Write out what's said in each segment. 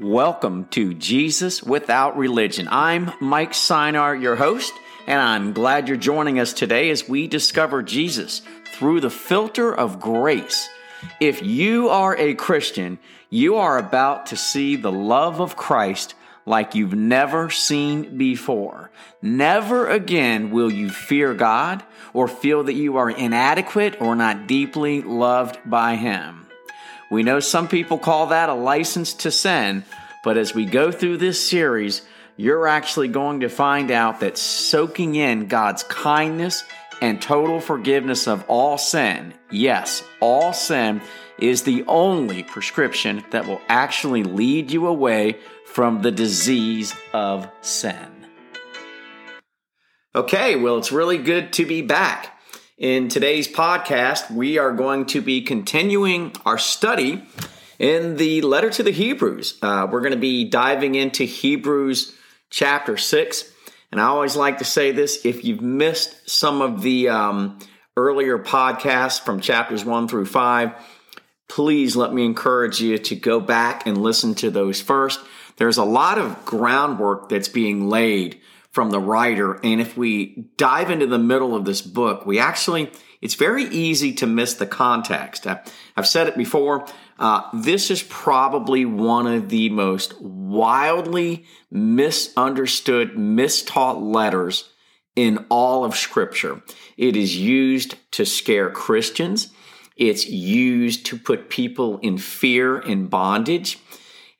Welcome to Jesus Without Religion. I'm Mike Sinar, your host, and I'm glad you're joining us today as we discover Jesus through the filter of grace. If you are a Christian, you are about to see the love of Christ like you've never seen before. Never again will you fear God or feel that you are inadequate or not deeply loved by Him. We know some people call that a license to sin, but as we go through this series, you're actually going to find out that soaking in God's kindness and total forgiveness of all sin, yes, all sin, is the only prescription that will actually lead you away from the disease of sin. Okay, well, it's really good to be back. In today's podcast, we are going to be continuing our study in the letter to the Hebrews. We're going to be diving into Hebrews chapter 6. And I always like to say this, if you've missed some of the earlier podcasts from chapters 1 through 5, please let me encourage you to go back and listen to those first. There's a lot of groundwork that's being laid from the writer, and if we dive into the middle of this book, it's very easy to miss the context. I've said it before, this is probably one of the most wildly misunderstood, mistaught letters in all of Scripture. It is used to scare Christians. It's used to put people in fear and bondage.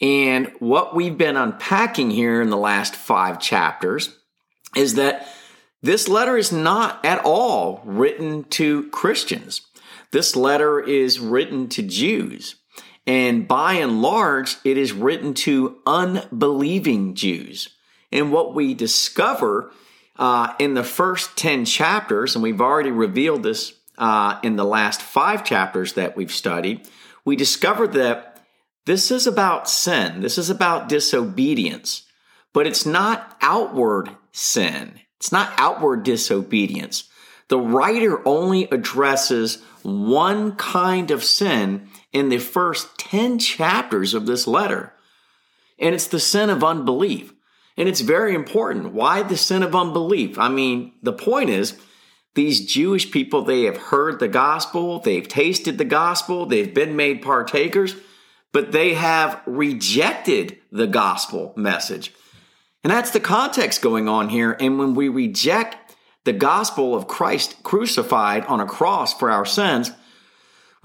And what we've been unpacking here in the last 5 chapters is that this letter is not at all written to Christians. This letter is written to Jews. And by and large, it is written to unbelieving Jews. And what we discover in the first 10 chapters, and we've already revealed this in the last 5 chapters that we've studied, we discover that this is about sin. This is about disobedience, but it's not outward sin. It's not outward disobedience. The writer only addresses one kind of sin in the first 10 chapters of this letter, and it's the sin of unbelief. And it's very important. Why the sin of unbelief? I mean, the point is, these Jewish people, they have heard the gospel, they've tasted the gospel, they've been made partakers, but they have rejected the gospel message. And that's the context going on here. And when we reject the gospel of Christ crucified on a cross for our sins,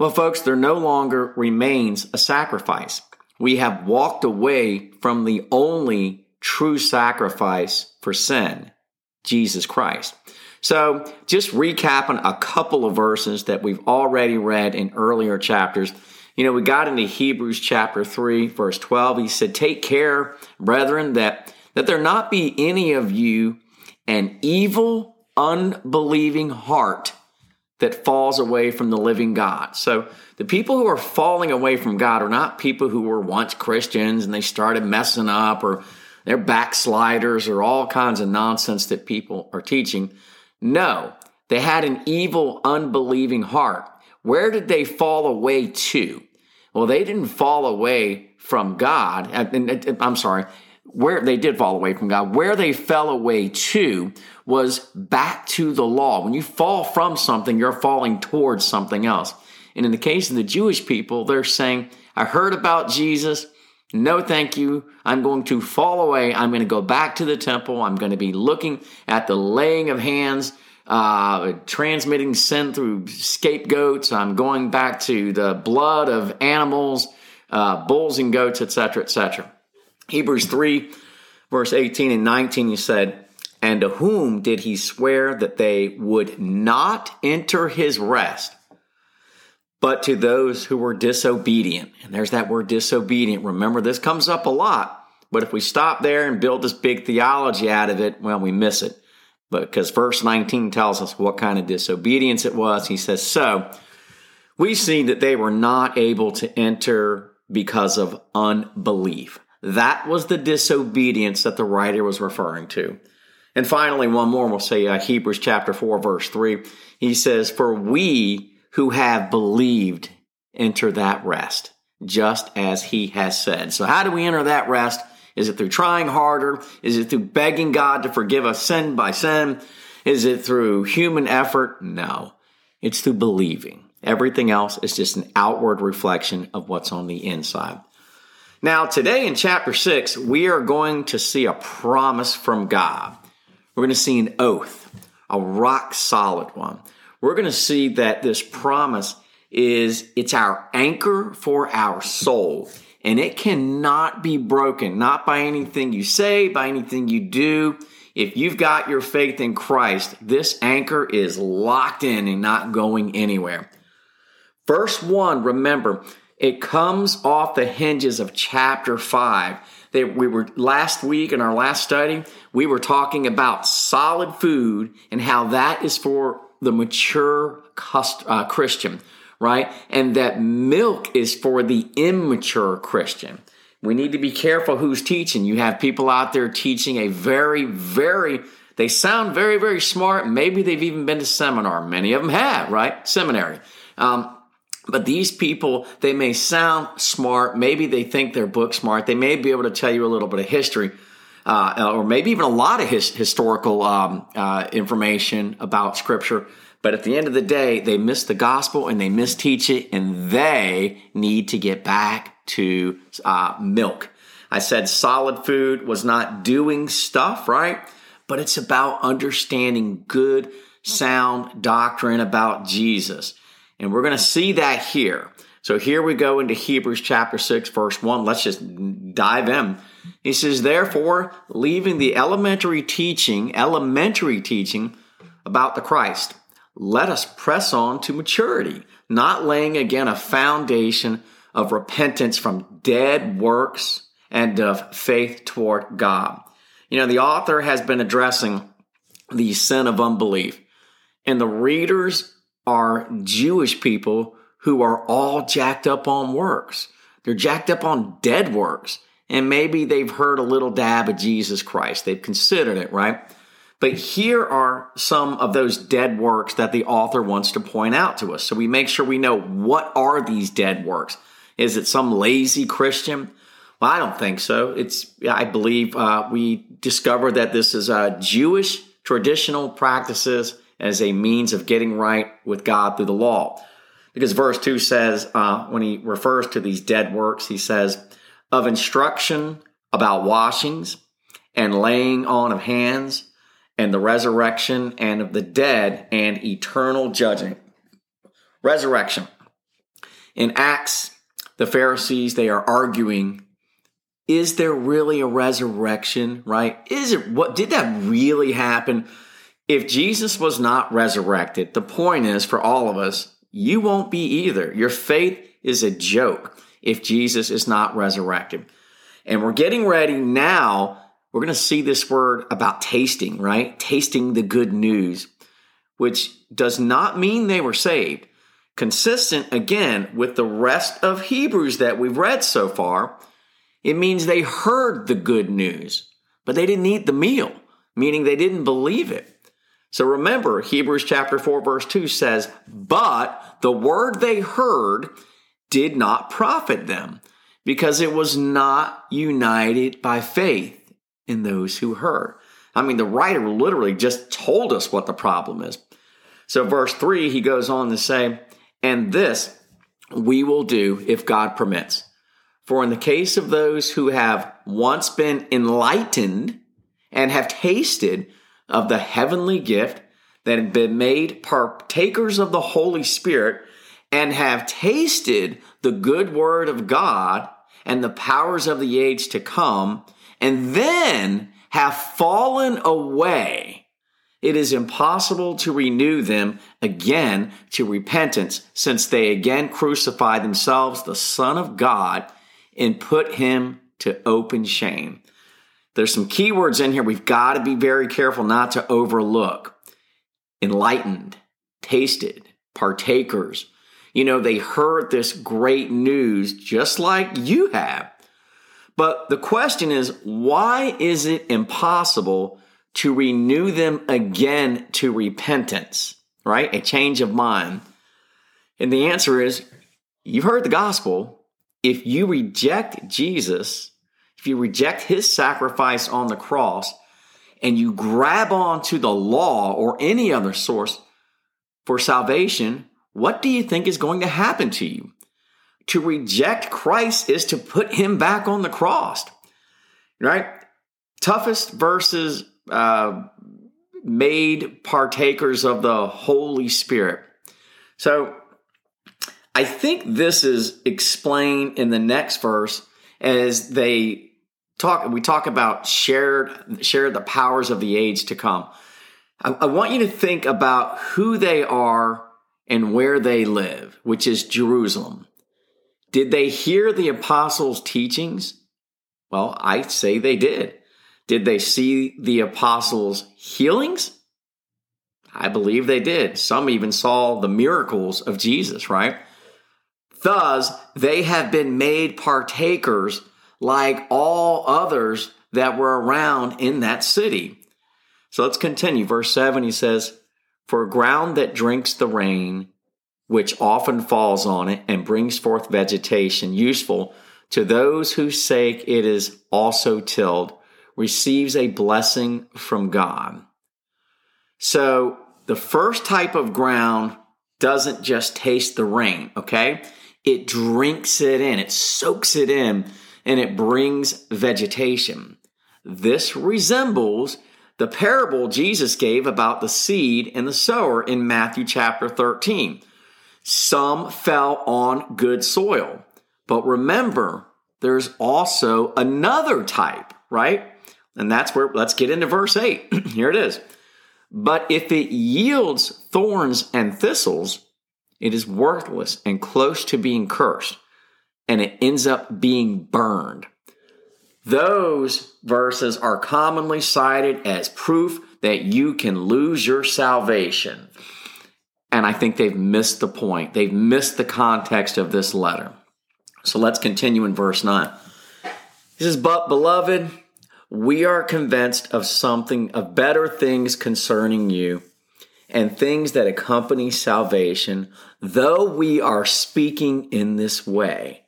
well, folks, there no longer remains a sacrifice. We have walked away from the only true sacrifice for sin, Jesus Christ. So just recapping a couple of verses that we've already read in earlier chapters. You know, we got into Hebrews chapter 3, verse 12. He said, "Take care, brethren, that there not be any of you an evil, unbelieving heart that falls away from the living God." So the people who are falling away from God are not people who were once Christians and they started messing up, or they're backsliders, or all kinds of nonsense that people are teaching. No, they had an evil, unbelieving heart. Where did they fall away to? Well, they didn't fall away from God. I'm sorry, where they did fall away from God. Where they fell away to was back to the law. When you fall from something, you're falling towards something else. And in the case of the Jewish people, they're saying, "I heard about Jesus. No, thank you. I'm going to fall away. I'm going to go back to the temple. I'm going to be looking at the laying of hands, transmitting sin through scapegoats. I'm going back to the blood of animals, bulls and goats, etc., etc." Hebrews 3, verse 18 and 19, he said, "And to whom did he swear that they would not enter his rest, but to those who were disobedient?" And there's that word disobedient. Remember, this comes up a lot, but if we stop there and build this big theology out of it, well, we miss it. But because verse 19 tells us what kind of disobedience it was, he says, "So we see that they were not able to enter because of unbelief." That was the disobedience that the writer was referring to. And finally, one more, we'll say Hebrews chapter 4, verse 3. He says, "For we who have believed enter that rest." just as he has said. So how do we enter that rest? Is it through trying harder? Is it through begging God to forgive us sin by sin? Is it through human effort? No, it's through believing. Everything else is just an outward reflection of what's on the inside. Now, today in chapter 6, we are going to see a promise from God. We're going to see an oath, a rock-solid one. We're going to see that this promise it's our anchor for our soul, and it cannot be broken, not by anything you say, by anything you do. If you've got your faith in Christ, this anchor is locked in and not going anywhere. Verse 1, remember, it comes off the hinges of chapter 5. Last week in our last study, we were talking about solid food and how that is for the mature Christian, right? And that milk is for the immature Christian. We need to be careful who's teaching. You have people out there teaching they sound very, very smart. Maybe they've even been to seminar. Many of them have, right? Seminary. But these people, they may sound smart. Maybe they think they're book smart. They may be able to tell you a little bit of history, or maybe even a lot of historical information about Scripture. But at the end of the day, they miss the gospel and they misteach it, and they need to get back to milk. I said solid food was not doing stuff, right? But it's about understanding good, sound doctrine about Jesus. And we're going to see that here. So here we go into Hebrews chapter 6, verse 1. Let's just dive in. He says, therefore, leaving the elementary teaching about the Christ, let us press on to maturity, not laying again a foundation of repentance from dead works and of faith toward God. You know, the author has been addressing the sin of unbelief, and the readers are Jewish people who are all jacked up on works. They're jacked up on dead works, and maybe they've heard a little dab of Jesus Christ. They've considered it, right? But here are some of those dead works that the author wants to point out to us. So we make sure we know, what are these dead works? Is it some lazy Christian? Well, I don't think so. I believe we discover that this is Jewish traditional practices as a means of getting right with God through the law. Because verse 2 says, when he refers to these dead works, he says, of instruction about washings and laying on of hands, and the resurrection and of the dead and eternal judging. Resurrection. In Acts, the Pharisees, they are arguing, is there really a resurrection, right? Did that really happen? If Jesus was not resurrected, the point is for all of us, you won't be either. Your faith is a joke if Jesus is not resurrected. And we're getting ready now. We're going to see this word about tasting, right? Tasting the good news, which does not mean they were saved. Consistent, again, with the rest of Hebrews that we've read so far, it means they heard the good news, but they didn't eat the meal, meaning they didn't believe it. So remember, Hebrews chapter 4, verse 2 says, but the word they heard did not profit them because it was not united by faith in those who heard. I mean, the writer literally just told us what the problem is. So verse 3, he goes on to say, and this we will do if God permits. For in the case of those who have once been enlightened and have tasted of the heavenly gift, that have been made partakers of the Holy Spirit, and have tasted the good word of God and the powers of the age to come, and then have fallen away, it is impossible to renew them again to repentance, since they again crucify themselves, the Son of God, and put him to open shame. There's some key words in here we've got to be very careful not to overlook. Enlightened, tasted, partakers. You know, they heard this great news just like you have. But the question is, why is it impossible to renew them again to repentance, right? A change of mind. And the answer is, you've heard the gospel, if you reject Jesus, if you reject his sacrifice on the cross, and you grab on to the law or any other source for salvation, what do you think is going to happen to you? To reject Christ is to put him back on the cross, right? Toughest verses made partakers of the Holy Spirit. So I think this is explained in the next verse as they talk. We talk about share the powers of the age to come. I want you to think about who they are and where they live, which is Jerusalem. Did they hear the apostles' teachings? Well, I say they did. Did they see the apostles' healings? I believe they did. Some even saw the miracles of Jesus, right? Thus, they have been made partakers like all others that were around in that city. So let's continue. Verse 7, he says, "For ground that drinks the rain, which often falls on it and brings forth vegetation useful to those whose sake it is also tilled, receives a blessing from God." So the first type of ground doesn't just taste the rain, okay? It drinks it in, it soaks it in, and it brings vegetation. This resembles the parable Jesus gave about the seed and the sower in Matthew chapter 13. Some fell on good soil, but remember, there's also another type, right? And that's where, let's get into verse 8. Here it is. "But if it yields thorns and thistles, it is worthless and close to being cursed, and it ends up being burned." Those verses are commonly cited as proof that you can lose your salvation. And I think they've missed the point. They've missed the context of this letter. So let's continue in verse 9. He says, "But beloved, we are convinced of something, of better things concerning you and things that accompany salvation, though we are speaking in this way."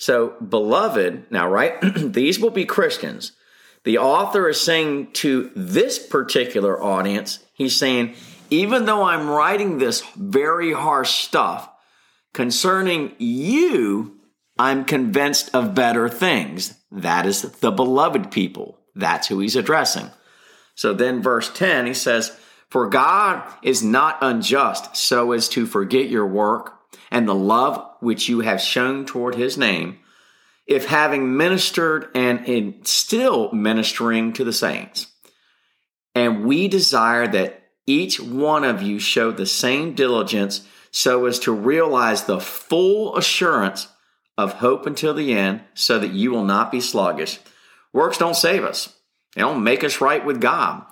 So, beloved, now, right, these will be Christians. The author is saying to this particular audience, he's saying, even though I'm writing this very harsh stuff concerning you, I'm convinced of better things. That is the beloved people. That's who he's addressing. So then verse 10, he says, "For God is not unjust so as to forget your work and the love which you have shown toward his name, if having ministered and in still ministering to the saints. And we desire that each one of you show the same diligence so as to realize the full assurance of hope until the end, so that you will not be sluggish." Works don't save us. They don't make us right with God.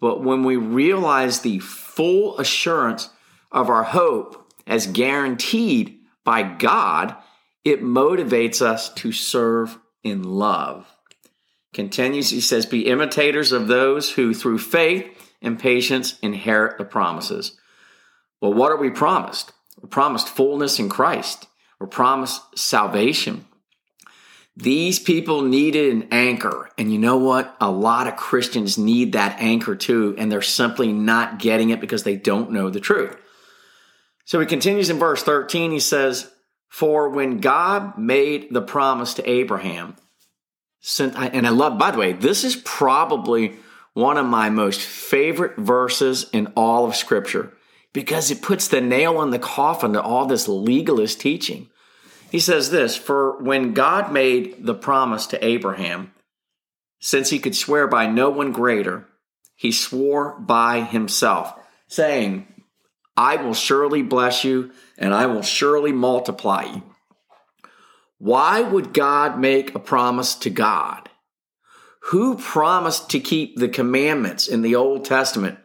But when we realize the full assurance of our hope as guaranteed by God, it motivates us to serve in love. Continues, he says, "Be imitators of those who through faith and patience inherit the promises." Well, what are we promised? We're promised fullness in Christ. We're promised salvation. These people needed an anchor. And you know what? A lot of Christians need that anchor too, and they're simply not getting it because they don't know the truth. So he continues in verse 13, he says, "For when God made the promise to Abraham," and I love, by the way, this is probably one of my most favorite verses in all of Scripture because it puts the nail in the coffin to all this legalist teaching. He says this, "For when God made the promise to Abraham, since he could swear by no one greater, he swore by himself, saying, I will surely bless you, and I will surely multiply you." Why would God make a promise to God? Who promised to keep the commandments in the Old Testament?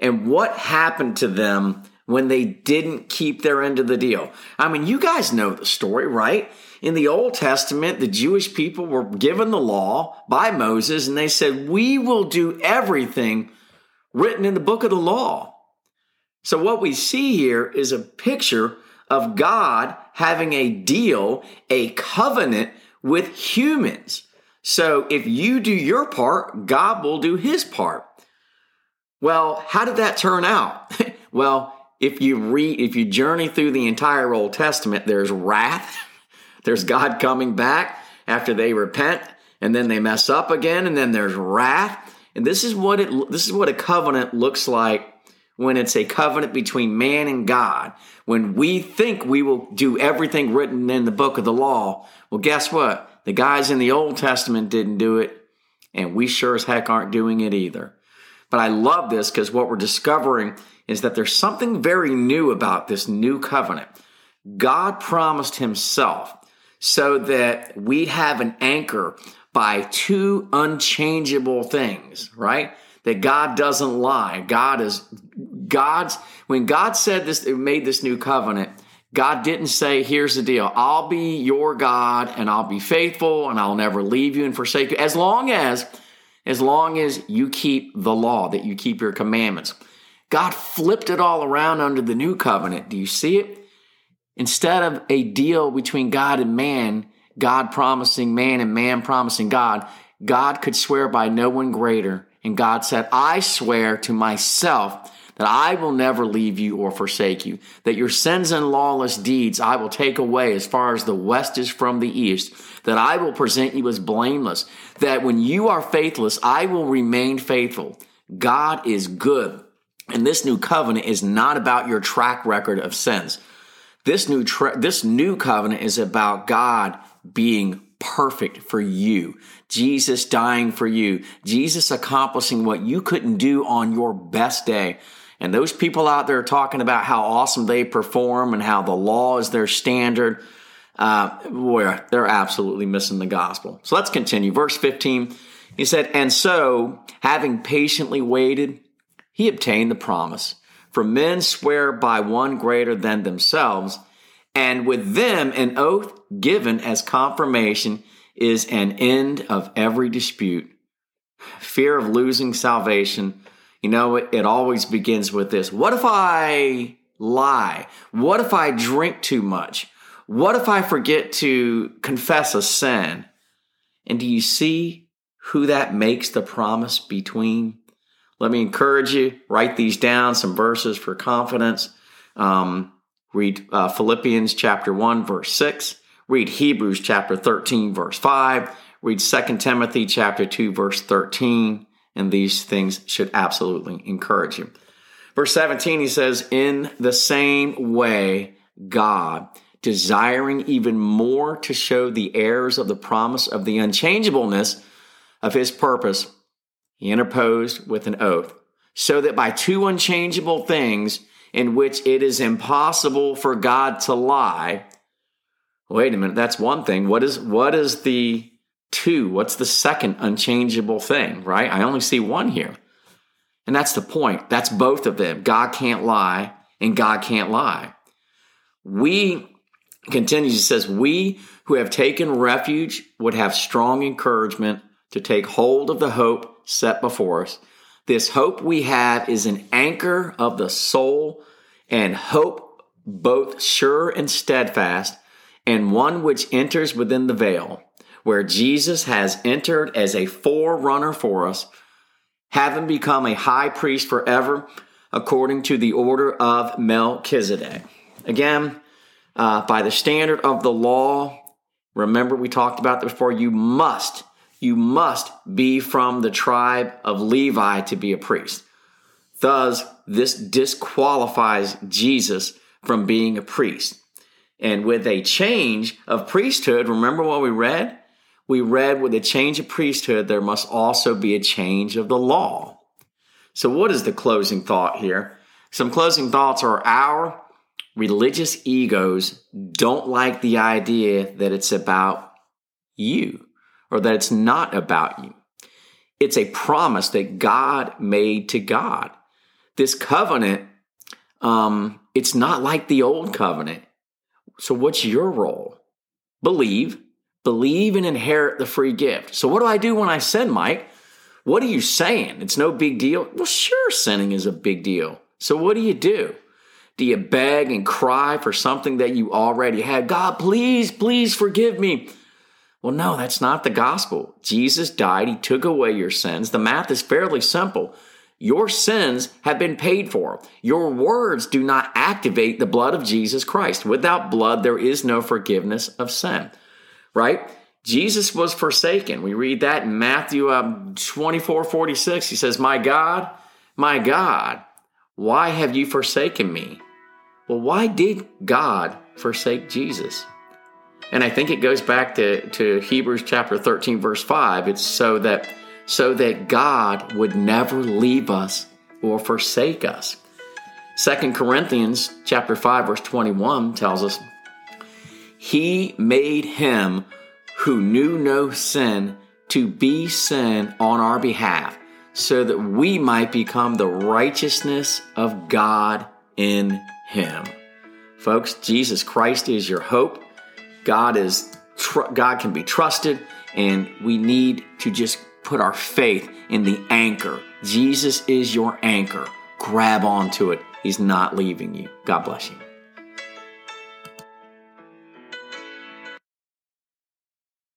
And what happened to them when they didn't keep their end of the deal? I mean, you guys know the story, right? In the Old Testament, the Jewish people were given the law by Moses, and they said, "We will do everything written in the book of the law." So what we see here is a picture of God having a deal, a covenant with humans. So if you do your part, God will do his part. Well, how did that turn out? Well, if you journey through the entire Old Testament, there's wrath. There's God coming back after they repent, and then they mess up again, and then there's wrath. And this is what a covenant looks like when it's a covenant between man and God. When we think we will do everything written in the book of the law, well, guess what? The guys in the Old Testament didn't do it, and we sure as heck aren't doing it either. But I love this because what we're discovering is that there's something very new about this new covenant. God promised himself so that we have an anchor by two unchangeable things, right? That God doesn't lie. When God said this, made this new covenant, God didn't say, here's the deal, I'll be your God and I'll be faithful and I'll never leave you and forsake you as long as you keep the law, that you keep your commandments. God flipped it all around under the new covenant. Do you see it? Instead of a deal between God and man, God promising man and man promising God, God could swear by no one greater. And God said, I swear to myself that I will never leave you or forsake you, that your sins and lawless deeds I will take away as far as the west is from the east, that I will present you as blameless, that when you are faithless, I will remain faithful. God is good. And this new covenant is not about your track record of sins. This new covenant is about God being perfect for you, Jesus dying for you, Jesus accomplishing what you couldn't do on your best day. And those people out there talking about how awesome they perform and how the law is their standard, they're absolutely missing the gospel. So let's continue. Verse 15, he said, and so, having patiently waited, he obtained the promise. For men swear by one greater than themselves, and with them an oath given as confirmation is an end of every dispute. Fear of losing salvation. You know, it always begins with this. What if I lie? What if I drink too much? What if I forget to confess a sin? And do you see who that makes the promise between? Let me encourage you, write these down, some verses for confidence. Read Philippians chapter 1, verse 6. Read Hebrews chapter 13, verse 5. Read 2 Timothy chapter 2, verse 13. And these things should absolutely encourage you. Verse 17, he says, in the same way, God, desiring even more to show the heirs of the promise of the unchangeableness of his purpose, he interposed with an oath, so that by two unchangeable things in which it is impossible for God to lie. Wait a minute, that's one thing. What is the two? What's the second unchangeable thing, right? I only see one here. And that's the point. That's both of them. God can't lie and God can't lie. We, continues, it says, we who have taken refuge would have strong encouragement to take hold of the hope set before us. This hope we have is an anchor of the soul, and hope both sure and steadfast, and one which enters within the veil, where Jesus has entered as a forerunner for us, having become a high priest forever, according to the order of Melchizedek. Again, by the standard of the law, remember we talked about that before, you must be from the tribe of Levi to be a priest. Thus, this disqualifies Jesus from being a priest. And with a change of priesthood, remember what we read? We read with a change of priesthood, there must also be a change of the law. So what is the closing thought here? Some closing thoughts are our religious egos don't like the idea that it's about you, or that it's not about you. It's a promise that God made to God. This covenant, it's not like the old covenant. So what's your role? Believe and inherit the free gift. So what do I do when I sin, Mike? What are you saying? It's no big deal. Well, sure, sinning is a big deal. So what do you do? Do you beg and cry for something that you already had? God, please, please forgive me. Well, no, that's not the gospel. Jesus died. He took away your sins. The math is fairly simple. Your sins have been paid for. Your words do not activate the blood of Jesus Christ. Without blood, there is no forgiveness of sin, right? Jesus was forsaken. We read that in Matthew 24:46. He says, my God, why have you forsaken me? Well, why did God forsake Jesus? And I think it goes back to Hebrews chapter 13, verse 5. It's so that God would never leave us or forsake us. 2 Corinthians chapter 5, verse 21 tells us, He made him who knew no sin to be sin on our behalf, so that we might become the righteousness of God in him. Folks, Jesus Christ is your hope. God can be trusted, and we need to just put our faith in the anchor. Jesus is your anchor. Grab onto it. He's not leaving you. God bless you.